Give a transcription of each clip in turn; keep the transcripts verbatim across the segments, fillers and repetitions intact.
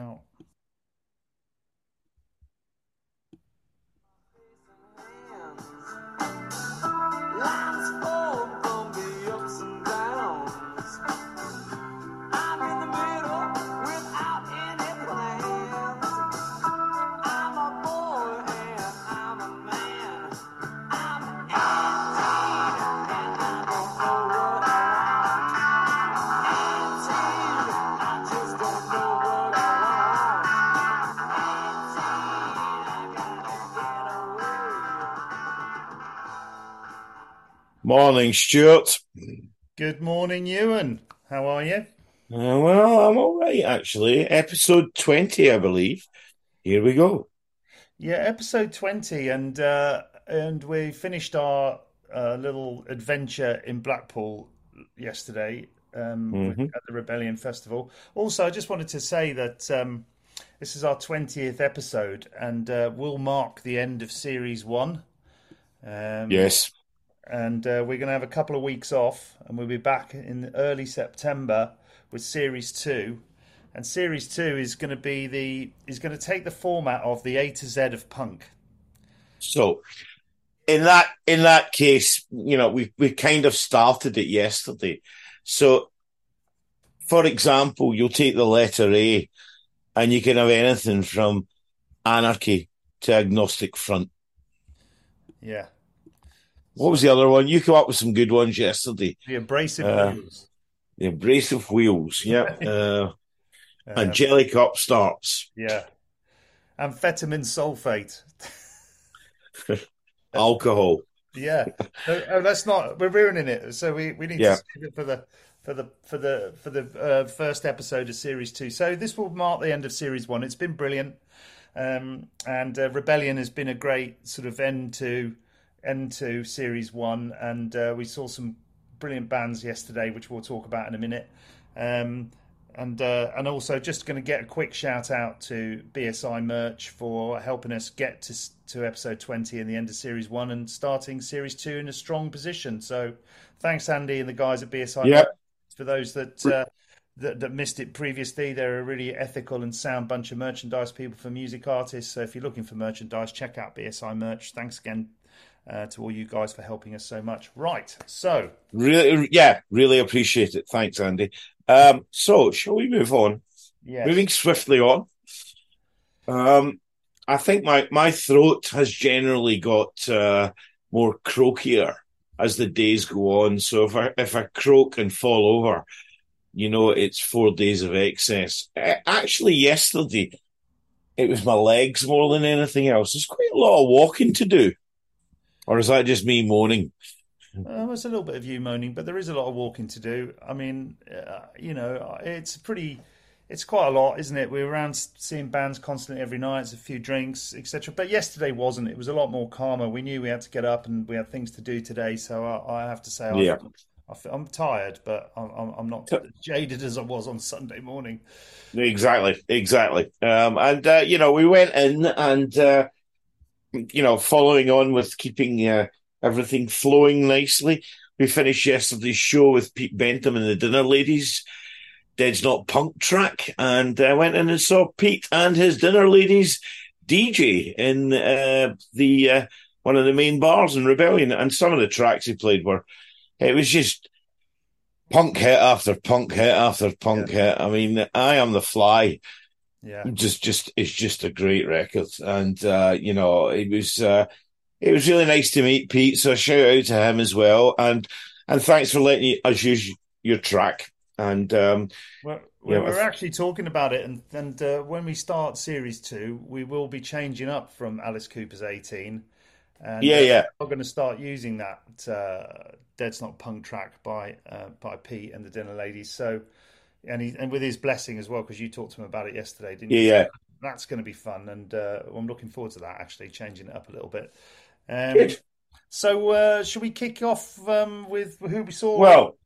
out. Morning, Stuart. Good morning, Ewan. How are you? Uh, well, I'm all right, actually. Episode twenty, I believe. Here we go. Yeah, episode twenty, and uh, and we finished our uh, little adventure in Blackpool yesterday um, mm-hmm. with, at the Rebellion Festival. Also, I just wanted to say that um, this is our twentieth episode, and uh, we'll mark the end of Series one. Um, yes. And uh, we're going to have a couple of weeks off, and we'll be back in early September with Series Two. And Series Two is going to be the is going to take the format of the A to Z of punk. So, in that in that case, you know, we we kind of started it yesterday. So, for example, you'll take the letter A, and you can have anything from anarchy to agnostic front. Yeah. What was the other one? You came up with some good ones yesterday. The abrasive uh, wheels. The abrasive wheels. Yep. Yeah. uh, uh, angelic upstarts. Yeah. Amphetamine sulfate. Alcohol. Yeah. Oh, oh, that's not. We're ruining it. So we, we need yeah. to save it for the for the for the for the uh, first episode of Series Two. So this will mark the end of Series One. It's been brilliant, um, and uh, Rebellion has been a great sort of end to. Into Series One, and uh, we saw some brilliant bands yesterday, which we'll talk about in a minute. Um, and uh, and also, just going to get a quick shout out to B S I Merch for helping us get to to episode twenty and the end of Series One, and starting Series Two in a strong position. So, thanks, Andy and the guys at B S I. Yep. Merch. For those that, uh, that that missed it previously, they're a really ethical and sound bunch of merchandise people for music artists. So, if you're looking for merchandise, check out B S I Merch. Thanks again. Uh, to all you guys for helping us so much. Right, so... really, yeah, really appreciate it. Thanks, Andy. Um, so, shall we move on? Yes. Moving swiftly on. Um, I think my, my throat has generally got uh, more croakier as the days go on. So if I, if I croak and fall over, you know it's four days of excess. Actually, yesterday, it was my legs more than anything else. There's quite a lot of walking to do. Or is that just me moaning? Well, it's a little bit of you moaning, but there is a lot of walking to do. I mean, uh, you know, it's pretty, it's quite a lot, isn't it? We're around seeing bands constantly every night. It's a few drinks, et cetera. But yesterday wasn't. It was a lot more calmer. We knew we had to get up and we had things to do today. So I, I have to say, I, yeah. I, I, I'm tired, but I'm, I'm not jaded as I was on Sunday morning. Exactly, exactly. Um, and, uh, you know, we went in and... Uh, you know, following on with keeping uh, everything flowing nicely. We finished yesterday's show with Pete Bentham and the Dinner Ladies, Dead's Not Punk track, and I uh, went in and saw Pete and his Dinner Ladies D J in uh, the uh, one of the main bars in Rebellion, and some of the tracks he played were, it was just punk hit after punk hit after punk yeah. hit. I mean, I Am the Fly. Yeah, just, just, it's just a great record, and uh, you know, it was, uh, it was really nice to meet Pete. So shout out to him as well, and and thanks for letting us use your track. And um, well, we know, were th- actually talking about it, and and uh, when we start Series Two, we will be changing up from Alice Cooper's eighteen. And, yeah, uh, yeah. We're going to start using that uh, Dead's Not Punk track by uh, by Pete and the Dinner Ladies. So. And he, and with his blessing as well, because you talked to him about it yesterday, didn't you? Yeah. That's going to be fun, and uh, I'm looking forward to that, actually, changing it up a little bit. Um, Good. So uh, should we kick off um, with who we saw? Well,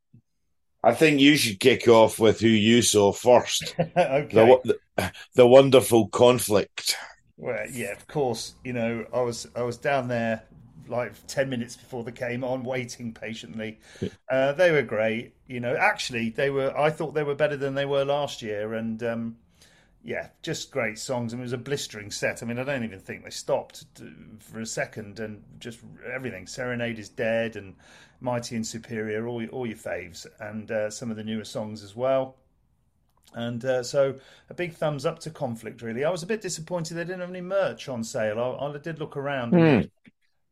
I think you should kick off with who you saw first. Okay. The, the, the wonderful Conflict. Well, yeah, of course. You know, I was I was down there like ten minutes before they came on, waiting patiently. Uh, they were great, you know. Actually, they were. I thought they were better than they were last year, and um, yeah, just great songs. I mean, it was a blistering set. I mean, I don't even think they stopped for a second, and just everything. Serenade is Dead and Mighty and Superior, all, all your faves, and uh, some of the newer songs as well. And uh, so a big thumbs up to Conflict, really. I was a bit disappointed they didn't have any merch on sale. I, I did look around, mm.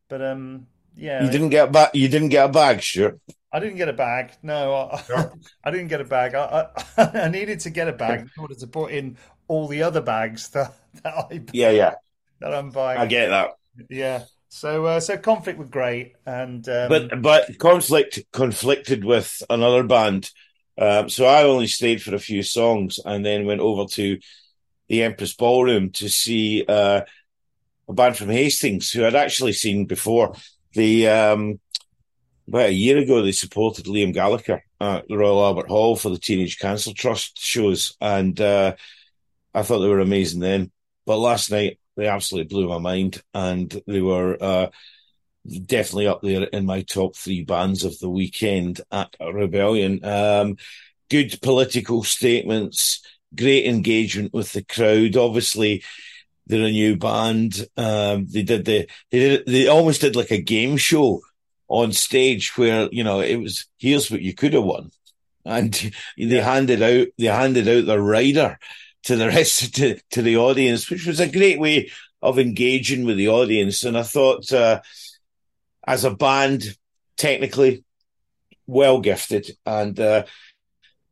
but um, yeah, you didn't get ba- You didn't get a bag, sure. I didn't get a bag. No, I, sure. I didn't get a bag. I, I, I needed to get a bag in order to put in all the other bags that, that I yeah yeah that I'm buying. I get that. Yeah. So uh, so Conflict were great, and um, but but Conflict conflicted with another band. Um, so I only stayed for a few songs and then went over to the Empress Ballroom to see uh, a band from Hastings who I'd actually seen before. They, um, about a year ago, they supported Liam Gallagher at the Royal Albert Hall for the Teenage Cancer Trust shows, and uh, I thought they were amazing then. But last night, they absolutely blew my mind, and they were... Uh, definitely up there in my top three bands of the weekend at Rebellion. Um, good political statements, great engagement with the crowd. Obviously, they're a new band. Um, they did the they did, they almost did like a game show on stage where, you know, it was here's what you could have won, and they handed out they handed out the rider to the rest to to the audience, which was a great way of engaging with the audience. And I thought. Uh, As a band, technically well gifted, and uh,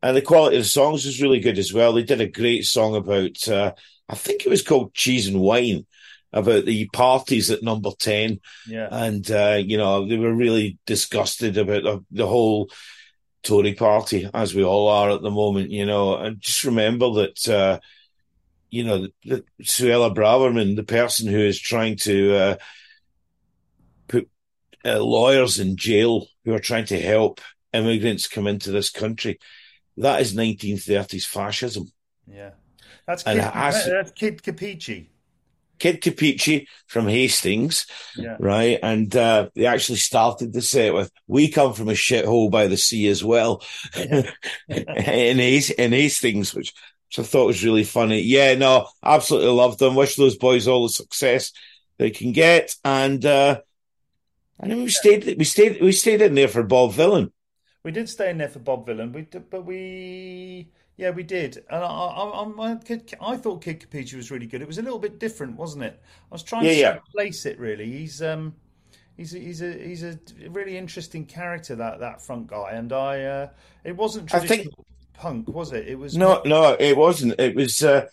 and the quality of the songs was really good as well. They did a great song about, uh, I think it was called Cheese and Wine, about the parties at Number ten. Yeah. And, uh, you know, they were really disgusted about the, the whole Tory party, as we all are at the moment, you know. And just remember that, uh, you know, that Suella Braverman, the person who is trying to... Uh, Uh, lawyers in jail who are trying to help immigrants come into this country. That is nineteen thirties fascism. Yeah. That's Kid, has, that's Kid Kapichi. Kid Kapichi from Hastings, yeah. Right? And uh, they actually started the set with, we come from a shithole by the sea as well. Yeah. in, in Hastings, which, which I thought was really funny. Yeah, no, absolutely love them. Wish those boys all the success they can get. And... Uh, And then we stayed, we stayed, we stayed in there for Bob Vylan. We did stay in there for Bob Vylan. We, did, but we, yeah, we did. And I, I, I, I thought Kid Kapichi was really good. It was a little bit different, wasn't it? I was trying yeah, to yeah. place it really. He's, um, he's, a, he's a, he's a really interesting character, that that front guy. And I, uh, it wasn't traditional I think, punk, was it? It was no, no, it wasn't. It was. Uh,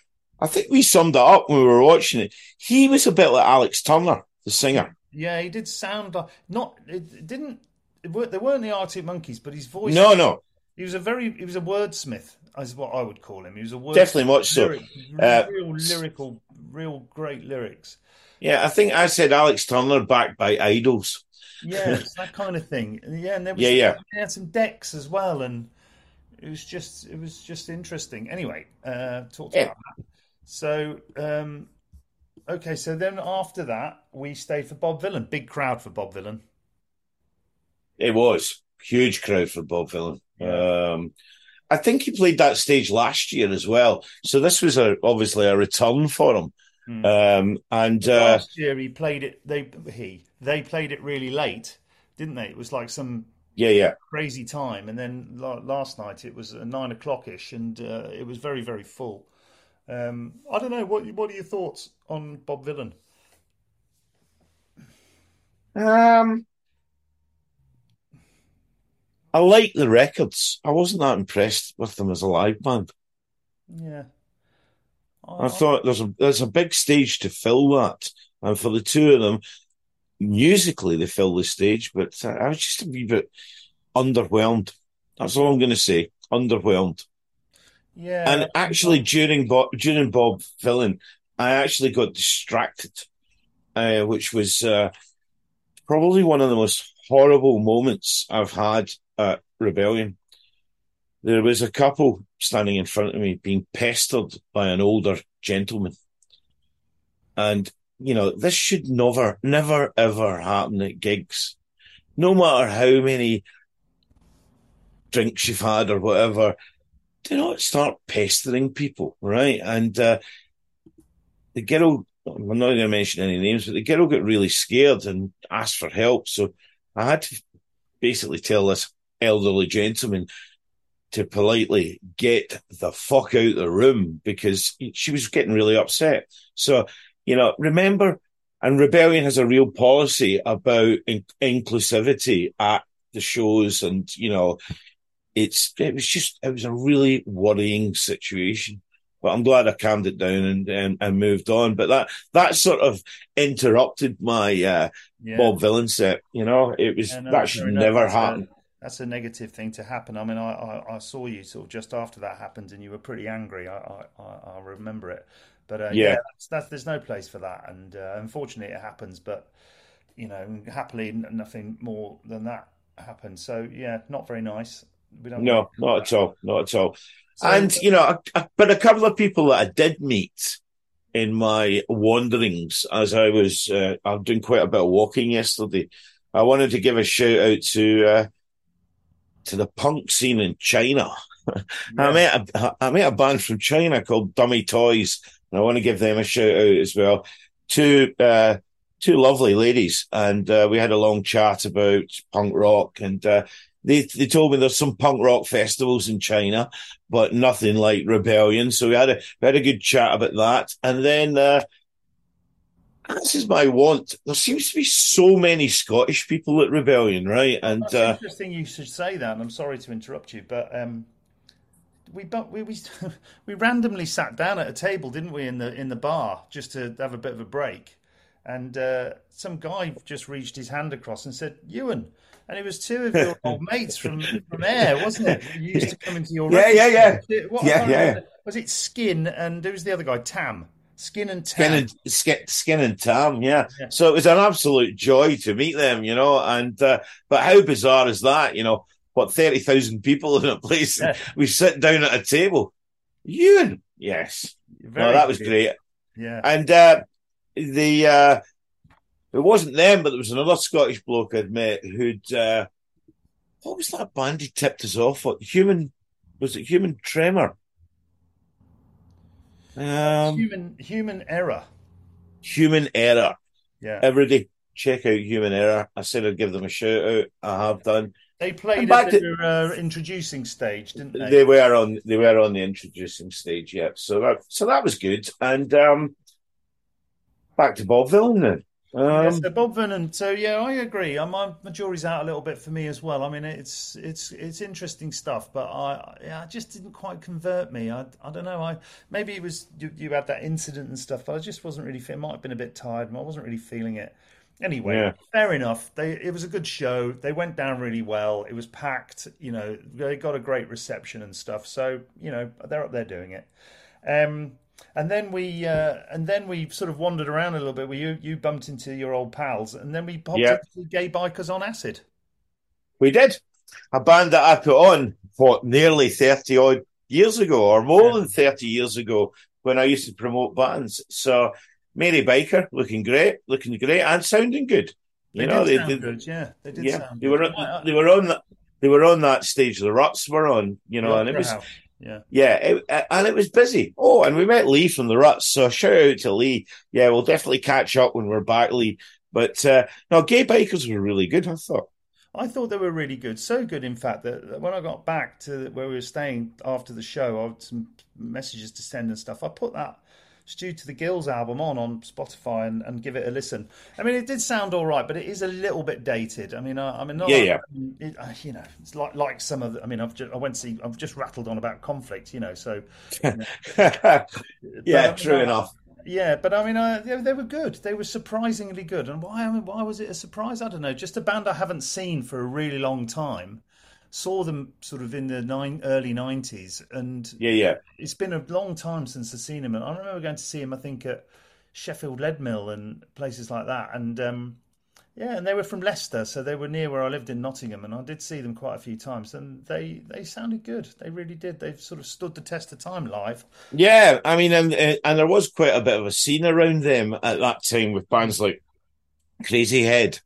I think we summed it up when we were watching it. He was a bit like Alex Turner, the singer. Yeah, he did sound like not. It didn't. It were, there weren't the Arctic Monkeys, but his voice. No, no. He was a very. He was a wordsmith, is what I would call him. He was a wordsmith. Definitely much so. Lyric, uh, real lyrical, real great lyrics. Yeah, I think I said Alex Turner backed by Idols. Yeah, it's that kind of thing. Yeah, and there was yeah, yeah. They had some decks as well, and it was just, it was just interesting. Anyway, uh, talked yeah. about that. So. Um, Okay, so then after that, we stayed for Bob Vylan. Big crowd for Bob Vylan. It was. Huge crowd for Bob Vylan. Um, I think he played that stage last year as well. So this was a, obviously a return for him. Mm. Um, and Last uh, year he played it, they he they played it really late, didn't they? It was like some yeah, yeah. crazy time. And then last night it was nine o'clock-ish and uh, it was very, very full. Um, I don't know. What What are your thoughts on Bob Vylan? Um, I like the records. I wasn't that impressed with them as a live band. Yeah, I, I thought there's a there's a big stage to fill that, and for the two of them, musically they fill the stage. But I was just a wee bit underwhelmed. That's all I'm going to say. Underwhelmed. Yeah, and actually, during Bob, during Bob Vylan, I actually got distracted, uh, which was uh, probably one of the most horrible moments I've had at Rebellion. There was a couple standing in front of me being pestered by an older gentleman. And, you know, this should never, never, ever happen at gigs. No matter how many drinks you've had or whatever, do not start pestering people, right? And uh, the girl, I'm not going to mention any names, but the girl got really scared and asked for help. So I had to basically tell this elderly gentleman to politely get the fuck out of the room because she was getting really upset. So, you know, remember, and Rebellion has a real policy about in- inclusivity at the shows. And, you know, it's it was just, it was a really worrying situation. But I'm glad I calmed it down and and, and moved on. But that that sort of interrupted my uh, yeah. Bob Vylan set. You know, it was yeah, no, that should never enough. happen. That's a, that's a negative thing to happen. I mean, I, I, I saw you sort of just after that happened, and you were pretty angry. I I, I remember it. But uh, yeah, yeah that's, that's, there's no place for that, and uh, unfortunately, it happens. But you know, happily, nothing more than that happened. So yeah, not very nice. We don't no, not at all, not at all. So, and, you know, a, a, but a couple of people that I did meet in my wanderings as I was, uh, I'm doing quite a bit of walking yesterday. I wanted to give a shout out to, uh, to the punk scene in China. Yeah. I met a, I met a band from China called Dummy Toys, and I want to give them a shout out as well. Two, uh, two lovely ladies. And, uh, we had a long chat about punk rock, and, uh, They they told me there's some punk rock festivals in China, but nothing like Rebellion. So we had a we had a good chat about that. And then uh, this is my want. There seems to be so many Scottish people at Rebellion, right? And that's uh, interesting. You should say that. And I'm sorry to interrupt you, but um, we but we we we randomly sat down at a table, didn't we, in the in the bar just to have a bit of a break. And uh, some guy just reached his hand across and said, "Ewan." And it was two of your old mates from, from Air, wasn't it? Who used to come into your yeah, yeah, yeah, yeah, yeah, yeah. Was it Skin and who was the other guy? Tam, Skin and Tam, Skin and, skin, skin and Tam. Yeah. yeah. So it was an absolute joy to meet them, you know. And uh, but how bizarre is that? You know, what thirty thousand people in a place, yeah. and we sit down at a table. Ewan, yes, no, that was cute. Great. Yeah, and uh, the. Uh, It wasn't them, but there was another Scottish bloke I'd met who'd, uh, what was that band he tipped us off at? Human, was it Human Tremor? Um, human human Error. Human Error. Yeah. Everybody, check out Human Error. I said I'd give them a shout out. I have done. They played at the uh, introducing stage, didn't they? They were on, they were on the introducing stage, yeah. So that, so that was good. And um, back to Bob Vylan then. Um, yeah, so Bob Vylan. So yeah, I agree. I'm, I'm, my jury's out a little bit for me as well. I mean, it's it's it's interesting stuff, but I I just didn't quite convert me. I I don't know. I maybe it was you, you had that incident and stuff, but I just wasn't really. It might have been a bit tired, and I wasn't really feeling it. Anyway, yeah. Fair enough. They it was a good show. They went down really well. It was packed. You know, they got a great reception and stuff. So you know, they're up there doing it. Um. And then we, uh, and then we sort of wandered around a little bit. Where you, you bumped into your old pals, and then we popped yep. into Gaye Bykers on Acid. We did a band that I put on what nearly thirty odd years ago, or more yeah. than thirty years ago, when I used to promote bands. So Mary Byker, looking great, looking great, and sounding good. You they know, did they, sound they, good. Yeah, they did. Yeah, sound they good. were on, they were on that they were on that stage. The Ruts were on, you know, yeah, and it was. How. Yeah, yeah, it, and it was busy. Oh, and we met Lee from the Ruts, so shout out to Lee. Yeah, we'll definitely catch up when we're back, Lee. But uh, no, Gaye Bykers were really good. I thought, I thought they were really good, so good in fact that when I got back to where we were staying after the show, I had some messages to send and stuff. I put that Stewed to the Gills album on on Spotify and, and give it a listen. I mean, it did sound all right, but it is a little bit dated. I mean, I, I mean, not yeah, like, yeah. I mean, it, you know, it's like like some of. The, I mean, I've just, I went to see. I've just rattled on about Conflict, you know. So, you know. but, yeah, true I mean, enough. I, yeah, but I mean, I, they, they were good. They were surprisingly good. And why? I mean, why was it a surprise? I don't know. Just a band I haven't seen for a really long time. Saw them sort of in the nine, early nineties, and yeah, yeah, it's been a long time since I've seen him. And I remember going to see him, I think, at Sheffield Lead Mill and places like that. And um, yeah, and they were from Leicester, so they were near where I lived in Nottingham. And I did see them quite a few times, and they they sounded good. They really did. They've sort of stood the test of time live. Yeah, I mean, and and there was quite a bit of a scene around them at that time with bands like Crazy Head.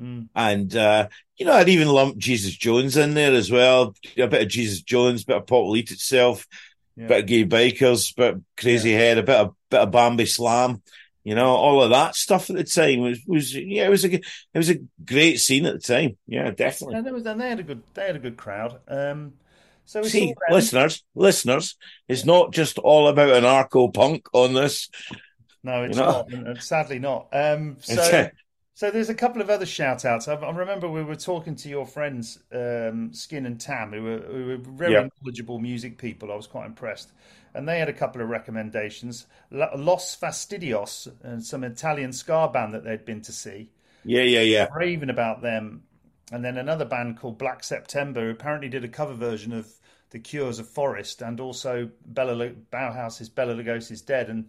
Mm. And, uh, you know, I'd even lump Jesus Jones in there as well. A bit of Jesus Jones, a bit of Pop Leet itself, yeah. a bit of Gaye Bykers, a bit of Crazy yeah. Head, a bit of, bit of Bambi Slam. You know, all of that stuff at the time was, was yeah, it was a it was a great scene at the time. Yeah, definitely. And, there was, and they had a good they had a good crowd. Um, so it's see, listeners, listeners, it's yeah. not just all about anarcho punk on this. No, it's you know? not, and sadly not. Um, so, so there's a couple of other shout outs. I, I remember we were talking to your friends, um, Skin and Tam, who were who were very yeah. knowledgeable music people. I was quite impressed. And they had a couple of recommendations. Los Fastidios, and some Italian ska band that they'd been to see. Yeah, yeah, yeah. Raving about them. And then another band called Black September, who apparently did a cover version of The Cure's of Forest, and also Bela Lu- Bauhaus's Bela Lugosi's Dead. And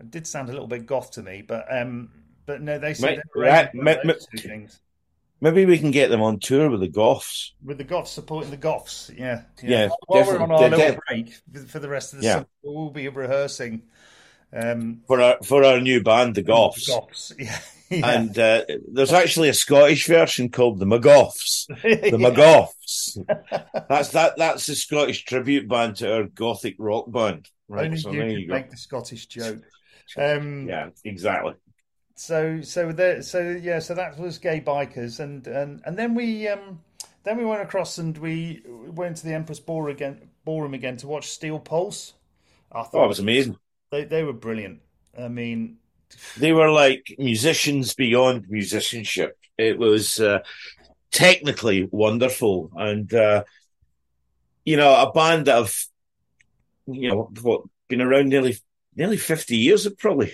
it did sound a little bit goth to me, but um, but no, they said they were raving about those two things. Maybe we can get them on tour with the Goths. With the Goths, supporting the Goths, yeah. Yeah, yeah while we're on our little def- break for the rest of the yeah. summer, we'll be rehearsing. Um, for, our, for our new band, the Goths. The Goths, yeah. yeah. And uh, there's actually a Scottish version called the McGoths. The McGoths. That's that. That's the Scottish tribute band to our gothic rock band. Right, Only so you can you make the Scottish joke. Um, yeah, exactly. So so there so yeah so that was Gaye Bykers and, and, and then we um then we went across and we went to the Empress Ballroom again, ballroom again to watch Steel Pulse. I thought oh, it was amazing. They they were brilliant. I mean, they were like musicians beyond musicianship. It was uh, technically wonderful, and uh, you know, a band that have you know what been around nearly nearly fifty years, probably.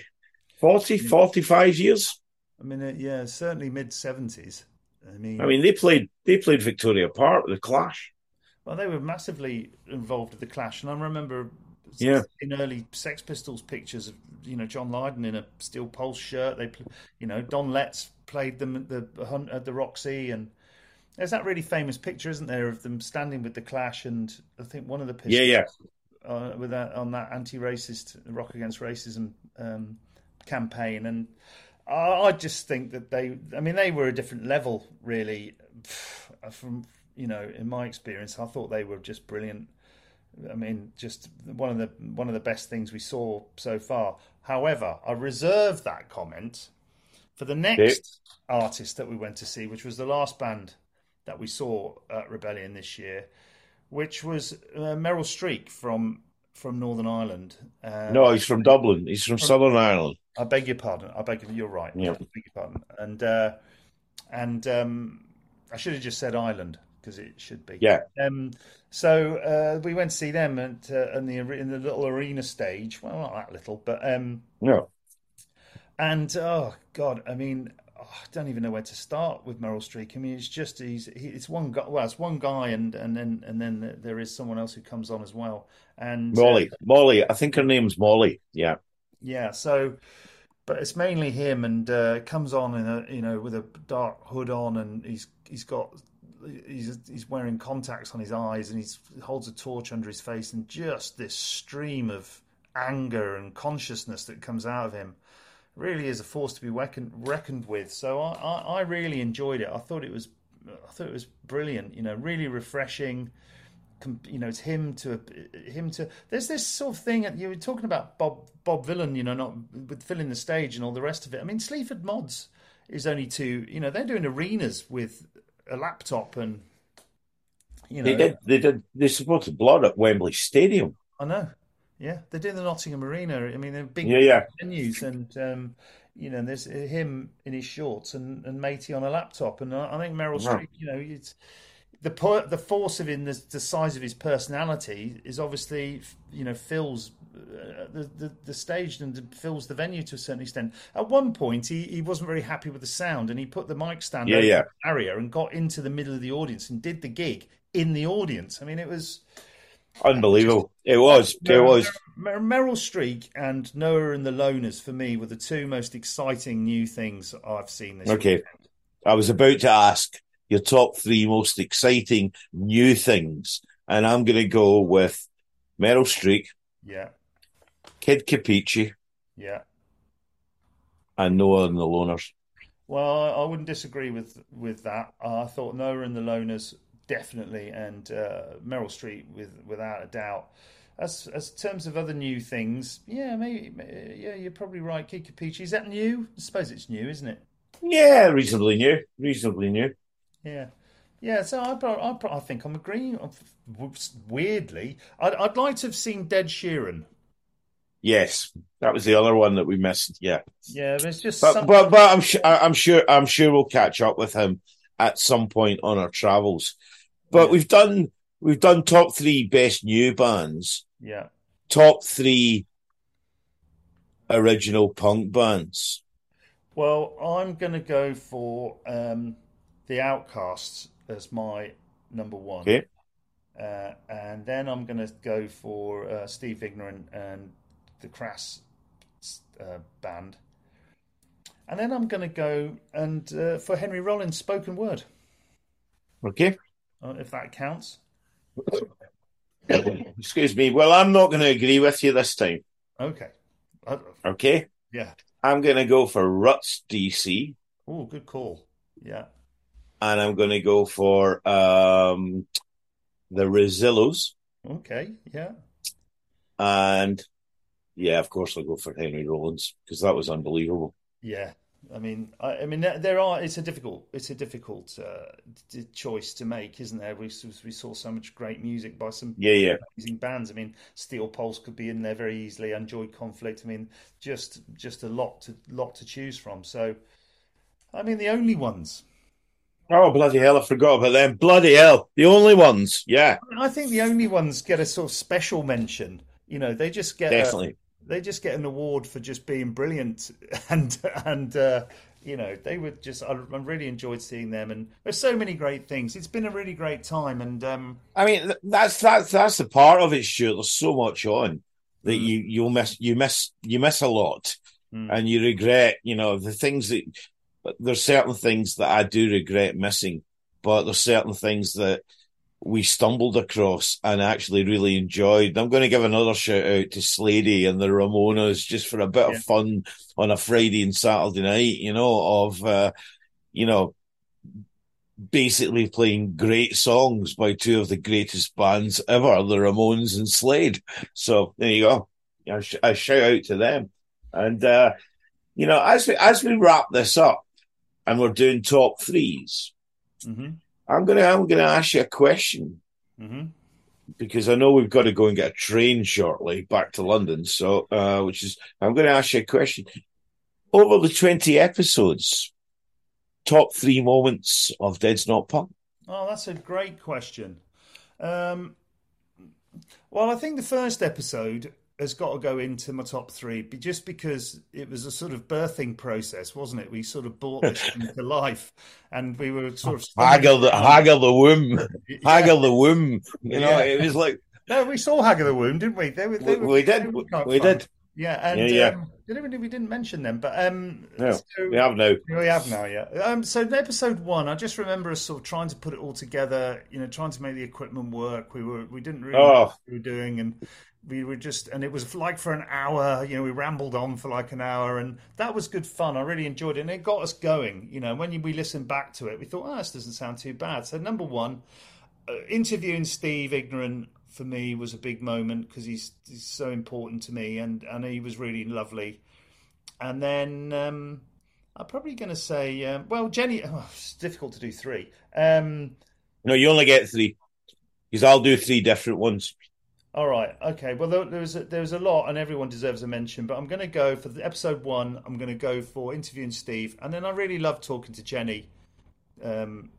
forty, forty-five years. I mean, yeah, certainly mid seventies. I mean, I mean, they played they played Victoria Park with the Clash. Well, they were massively involved with the Clash, and I remember, yeah. in early Sex Pistols pictures of you know John Lydon in a Steel Pulse shirt. They, you know, Don Letts played them at the at the Roxy, and there's that really famous picture, isn't there, of them standing with the Clash, and I think one of the pictures, yeah, yeah, uh, with that on that anti-racist Rock Against Racism. Um, campaign, and I just think that they I mean they were a different level, really, from you know in my experience. I thought they were just brilliant. I mean, just one of the one of the best things we saw so far. However, I reserve that comment for the next yeah. artist that we went to see, which was the last band that we saw at Rebellion this year, which was uh, Meryl Streek from from Northern Ireland. Um, no, he's from Dublin. He's from, from Southern Ireland. I beg your pardon. I beg you. You're right. Yeah. I beg your pardon. And uh, and um, I should have just said Ireland because it should be. Yeah. Um, so uh, we went to see them at uh, in the in the little arena stage. Well, not that little, but um, no. And oh God, I mean, oh, I don't even know where to start with Meryl Streek. I mean, it's just he's he, it's one guy. Well, it's one guy, and and then and then there is someone else who comes on as well. And Molly, uh, Molly, I think her name's Molly. Yeah. Yeah, so, but it's mainly him, and uh, comes on in a you know with a dark hood on, and he's he's got he's he's wearing contacts on his eyes, and he's holds a torch under his face, and just this stream of anger and consciousness that comes out of him really is a force to be reckoned reckoned with. So I, I, I really enjoyed it. I thought it was I thought it was brilliant. You know, really refreshing. You know, it's him to him to. There's this sort of thing. You were talking about Bob Bob Vylan, you know, not with filling the stage and all the rest of it. I mean, Sleaford Mods is only two. You know, they're doing arenas with a laptop, and you know they did they did they supported Blood at Wembley Stadium. I know, yeah, they're doing the Nottingham Arena. I mean, they're big yeah, yeah. venues, and um, you know, there's him in his shorts and, and Matey on a laptop, and I, I think Meryl yeah. Streep, you know, it's. The per, the force of him, the, the size of his personality is obviously, you know, fills uh, the, the, the stage and fills the venue to a certain extent. At one point, he, he wasn't very happy with the sound, and he put the mic stand yeah, over yeah. the barrier and got into the middle of the audience and did the gig in the audience. I mean, it was... Unbelievable. Just, it was. It Meryl, was. Meryl, Meryl Streek and Noah and the Loners, for me, were the two most exciting new things I've seen this Okay. weekend. I was about to ask... your top three most exciting new things. And I'm going to go with Meryl Streek. Yeah. Kid Kapichi. Yeah. And Noah and the Loners. Well, I, I wouldn't disagree with with that. Uh, I thought Noah and the Loners definitely, and uh, Meryl Streep with without a doubt. As as in terms of other new things, yeah, maybe, maybe yeah, you're probably right. Kid Kapichi, is that new? I suppose it's new, isn't it? Yeah, reasonably new, reasonably new. Yeah, yeah. So I, I, I think I'm agreeing. Weirdly, I'd, I'd like to have seen Dead Sheeran. Yes, that was the other one that we missed. Yeah, yeah. There's just, but some... but, but I'm sure, I'm sure, I'm sure we'll catch up with him at some point on our travels. But yeah. we've done. We've done top three best new bands. Yeah. Top three original punk bands. Well, I'm going to go for um, The Outcasts as my number one. Okay. Uh, and then I'm going to go for uh, Steve Ignorant and the Crass uh, band. And then I'm going to go and uh, for Henry Rollins' Spoken Word. Okay. Uh, if that counts. Excuse me. Well, I'm not going to agree with you this time. Okay. Okay. Yeah. I'm going to go for Ruts D C. Oh, good call. Yeah. And I'm going to go for um, the Rosillos. Okay. Yeah. And yeah, of course, I'll go for Henry Rollins because that was unbelievable. Yeah. I mean, I, I mean, there are. It's a difficult, it's a difficult uh, d- choice to make, isn't there? We, we saw so much great music by some yeah, yeah. amazing bands. I mean, Steel Pulse could be in there very easily. I enjoyed Conflict. I mean, just just a lot to lot to choose from. So, I mean, the only ones. Oh, bloody hell! I forgot about them. Bloody hell! The only ones. Yeah. I mean, I think the only ones get a sort of special mention. You know, they just get definitely. A, They just get an award for just being brilliant, and and uh, you know they were just. I, I really enjoyed seeing them, and there's so many great things. It's been a really great time, and um... I mean that's that's that's the part of it, Stuart. There's so much on that mm. you you'll miss you miss you miss a lot, mm. and you regret. You know the things that there's certain things that I do regret missing, but there's certain things that we stumbled across and actually really enjoyed. I'm going to give another shout out to Slady and the Ramonas just for a bit yeah. of fun on a Friday and Saturday night, you know, of, uh, you know, basically playing great songs by two of the greatest bands ever, the Ramones and Slade. So there you go. I, sh- I shout out to them. And, uh, you know, as we, as we wrap this up and we're doing top threes, mm-hmm. I'm gonna, I'm gonna ask you a question mm-hmm. because I know we've got to go and get a train shortly back to London. So, uh, which is, I'm gonna ask you a question. Over the twenty episodes, top three moments of Dead's Not Punk. Oh, that's a great question. Um, well, I think the first episode has got to go into my top three, but just because it was a sort of birthing process, wasn't it? We sort of brought this into life, and we were sort of Hag of the Hag of the Womb, yeah. Hag of the Womb. You know, yeah. it was like no, we saw Hag of the Womb, didn't we? They were, they were, we did, we fun. did, yeah, and yeah, yeah. Um, we didn't mention them, but um, no, so, we have now, we have now, yeah. Um, so episode one, I just remember us sort of trying to put it all together, you know, trying to make the equipment work. We were, we didn't really oh. know what we were doing, and. We were just, and it was like for an hour, you know, we rambled on for like an hour, and that was good fun. I really enjoyed it, and it got us going. You know, when we listened back to it, we thought, oh, this doesn't sound too bad. So, number one, uh, interviewing Steve Ignorant for me was a big moment because he's, he's so important to me, and, and he was really lovely. And then um, I'm probably going to say, um, well, Jenny, oh, it's difficult to do three. Um, no, you only get three because I'll do three different ones. All right. Okay. Well, there, there was a, there was a lot, and everyone deserves a mention. But I'm going to go for the episode one. I'm going to go for interviewing Steve, and then I really love talking to Jenny um,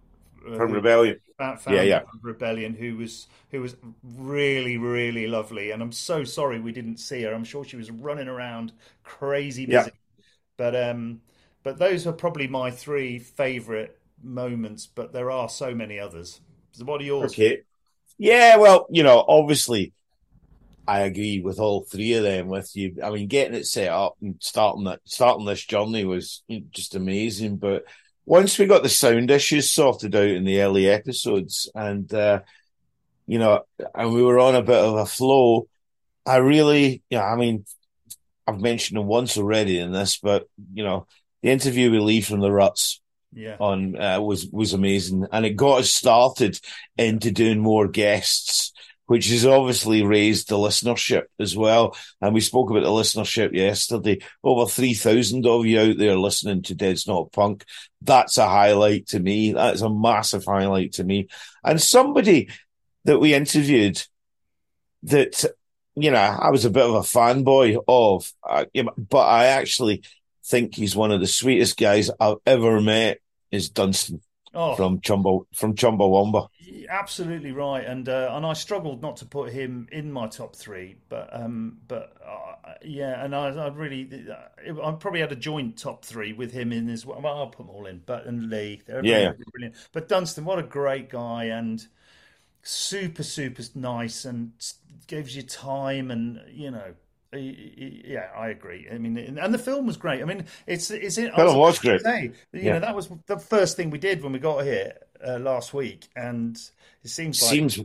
from who, Rebellion. Yeah, yeah. Rebellion, who was who was really, really lovely. And I'm so sorry we didn't see her. I'm sure she was running around crazy busy. Yeah. But um, but those are probably my three favourite moments. But there are so many others. So what are yours? Okay. Yeah. Well, you know, obviously. I agree with all three of them with you. I mean, getting it set up and starting that, starting this journey was just amazing. But once we got the sound issues sorted out in the early episodes and, uh, you know, and we were on a bit of a flow, I really, yeah, you know, I mean, I've mentioned them once already in this, but, you know, the interview with Lee from The Ruts yeah. on uh, was was amazing, and it got us started into doing more guests, which has obviously raised the listenership as well. And we spoke about the listenership yesterday. Over three thousand of you out there listening to Dead's Not Punk. That's a highlight to me. That's a massive highlight to me. And somebody that we interviewed that, you know, I was a bit of a fanboy of, uh, but I actually think he's one of the sweetest guys I've ever met, is Dunstan. Oh. From Chumba, from Chumbawamba. Absolutely right, and uh, and I struggled not to put him in my top three, but um, but uh, yeah, and I, I really, I probably had a joint top three with him in as well. I'll put them all in, but and Lee, they're yeah, really brilliant. But Dunstan, what a great guy, and super super nice, and gives you time, and you know. Yeah, I agree. I mean, and the film was great. I mean, it's it's. It was, was great. Say, you yeah. know, that was the first thing we did when we got here uh, last week, and it seems like seems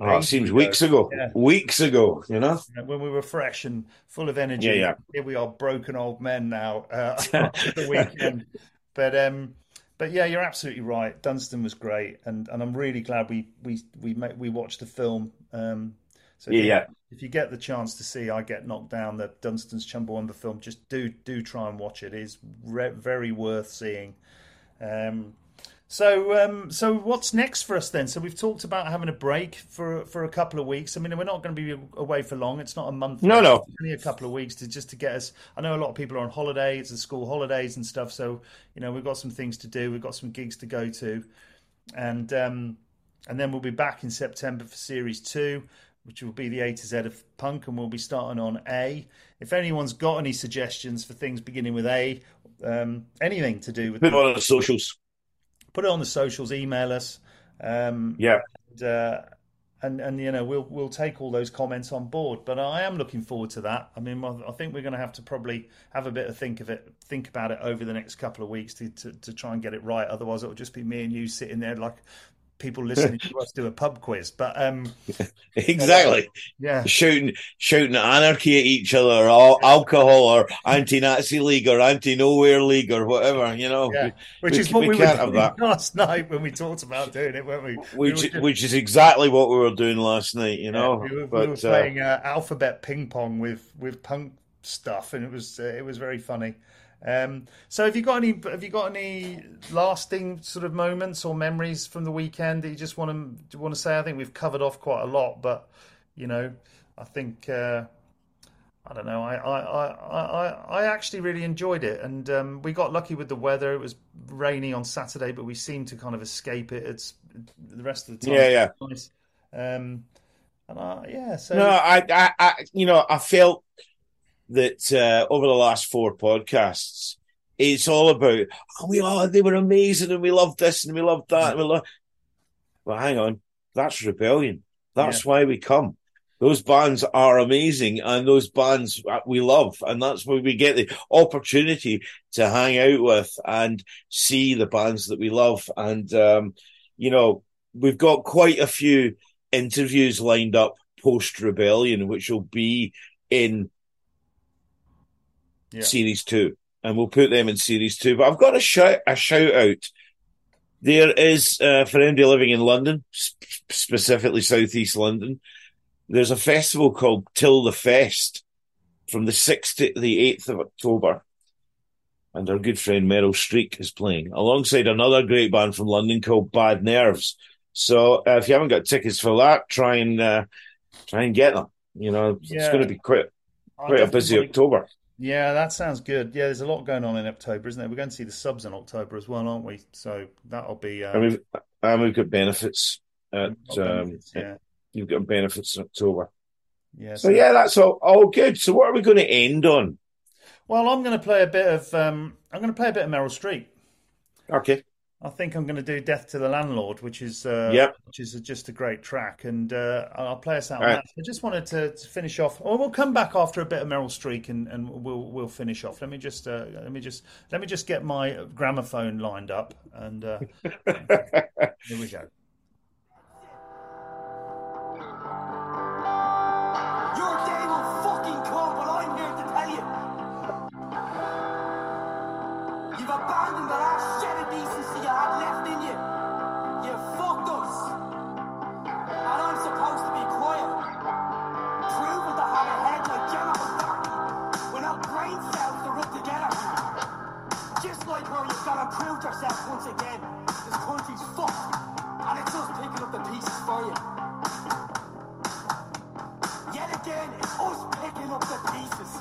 oh, it seems ago. weeks ago, yeah. weeks ago. You know, when we were fresh and full of energy. Yeah, yeah. Here we are, broken old men now. Uh, after the weekend, but um, but yeah, you're absolutely right. Dunstan was great, and, and I'm really glad we we we made, we watched the film. Um, So yeah, if you, yeah. if you get the chance to see I Get Knocked Down, the Dunstan's Chumbawamba film, just do do try and watch it. It is re- very worth seeing. Um, so um, so what's next for us then? So we've talked about having a break for for a couple of weeks. I mean, we're not going to be away for long. It's not a month. No, no. It's only a couple of weeks to just to get us. I know a lot of people are on holiday. It's the school holidays and stuff. So, you know, we've got some things to do. We've got some gigs to go to. And um, and then we'll be back in September for Series two, which will be the A to Z of punk, and we'll be starting on A. If anyone's got any suggestions for things beginning with A, um, anything to do with... Put it on the socials. Put it on the socials, email us. Um, yeah. And, uh, and, and, you know, we'll we'll take all those comments on board. But I am looking forward to that. I mean, I think we're going to have to probably have a bit of think of it, think about it over the next couple of weeks to, to, to try and get it right. Otherwise, it'll just be me and you sitting there like... people listening to us do a pub quiz, but um exactly yeah shouting shouting anarchy at each other, or alcohol, or anti-Nazi league, or anti-nowhere league, or whatever, you know. Yeah. Which we, is what we, we were doing last night when we talked about doing it, weren't we? Which, we were doing... which is exactly what we were doing last night, you know. Yeah, we, were, but, we were playing uh, alphabet ping pong with with punk stuff, and it was uh, it was very funny. Um, so have you got any have you got any lasting sort of moments or memories from the weekend that you just want to want to say? I think we've covered off quite a lot, but you know, I think uh, I don't know. I, I, I, I, I actually really enjoyed it, and um, we got lucky with the weather. It was rainy on Saturday, but we seemed to kind of escape it. It's the rest of the time. Yeah, yeah. Nice. Um, and I, yeah. So no, I, I, I, you know, I felt. that uh, over the last four podcasts, it's all about, oh, we are, they were amazing, and we loved this, and we loved that, and we loved... Well, hang on, that's Rebellion. That's yeah. why we come. Those bands are amazing, and those bands we love, and that's why we get the opportunity to hang out with and see the bands that we love. And, um, you know, we've got quite a few interviews lined up post-Rebellion, which will be in... Yeah. Series two, and we'll put them in series two. But I've got a shout, a shout out. There is uh, for anybody living in London, sp- specifically Southeast London, there's a festival called Till the Fest from the sixth to the eighth of October, and our good friend Meryl Streek is playing alongside another great band from London called Bad Nerves. So uh, if you haven't got tickets for that, try and uh, try and get them. You know, yeah. it's going to be quite quite a busy think- October. Yeah, that sounds good. Yeah, there's a lot going on in October, isn't there? We're going to see the subs in October as well, aren't we? So that'll be... Um... And, we've, and we've got benefits. At, got benefits um, yeah. You've got benefits in October. Yeah. So, so yeah, that's all, all good. So what are we going to end on? Well, I'm going to play a bit of... Um, I'm going to play a bit of Meryl Streep. Okay. I think I'm going to do Death to the Landlord, which is uh, yep. which is just a great track, and uh, I'll play us out. Right. That. I just wanted to, to finish off, or we'll come back after a bit of Meryl Streek, and, and we'll we'll finish off. Let me just uh, let me just let me just get my gramophone lined up, and uh, here we go. You've abandoned the last shred of decency you had left in you. You fucked us. And I'm supposed to be quiet. Proving to have a head like Jenna McDuffie when our brain cells are up together. Just like where you've got to prove yourself once again. This country's fucked. And it's us picking up the pieces for you. Yet again, it's us picking up the pieces.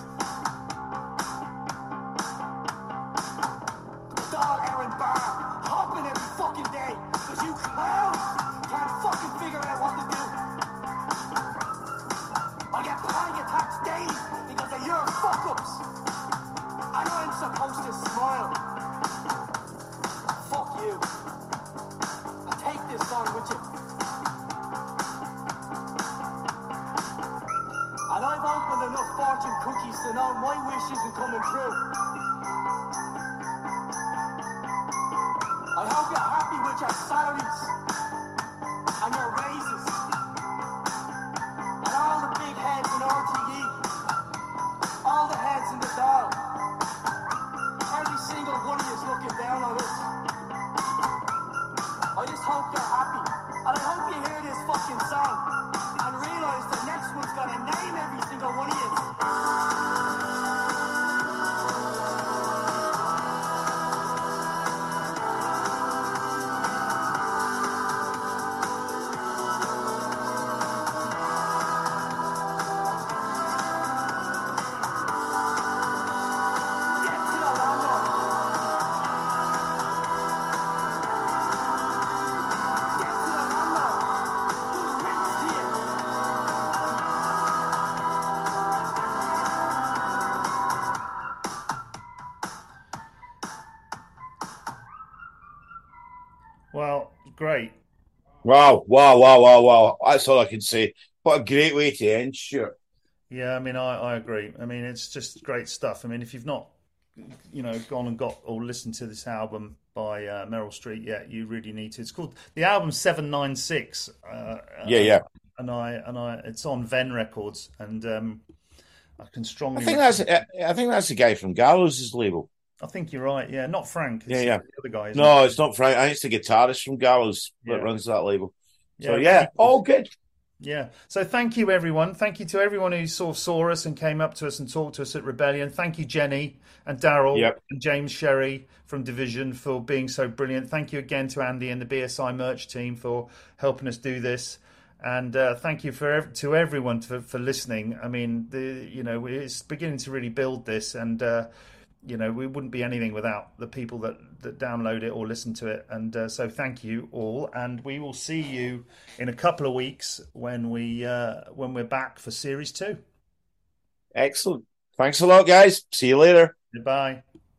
And all my wishes are coming true. I hope you're happy with your salaries and your raises and all the big heads in R T E, all the heads in the dial. Every single one of you is looking down on us. I just hope you're happy, and I hope you hear this fucking song and realise the next one's gonna name every single one of you. Great. Wow, wow, wow, wow, wow. That's all I can say. What a great way to end, sure. Yeah, I mean, I, I agree. I mean, it's just great stuff. I mean, if you've not, you know, gone and got or listened to this album by uh, Meryl Streek yet, you really need to. It's called, the album seven nine six. Uh, yeah, yeah. And I, and I, it's on Ven Records, and um, I can strongly... I think that's, I think that's the guy from Gallows' label. I think you're right, yeah. Not Frank. It's yeah, yeah. The other guy, no, it? It's not Frank. I think it's the guitarist from Gallows that yeah. runs that label. So, yeah, yeah. all good. Yeah. So, thank you, everyone. Thank you to everyone who saw, saw us and came up to us and talked to us at Rebellion. Thank you, Jenny and Daryl yep. and James Sherry from Division for being so brilliant. Thank you again to Andy and the B S I merch team for helping us do this. And uh, thank you for to everyone for, for listening. I mean, the you know, it's beginning to really build this, and... Uh, you know, we wouldn't be anything without the people that, that download it or listen to it. And uh, so thank you all. And we will see you in a couple of weeks when, we, uh, when we're back for Series two. Excellent. Thanks a lot, guys. See you later. Goodbye.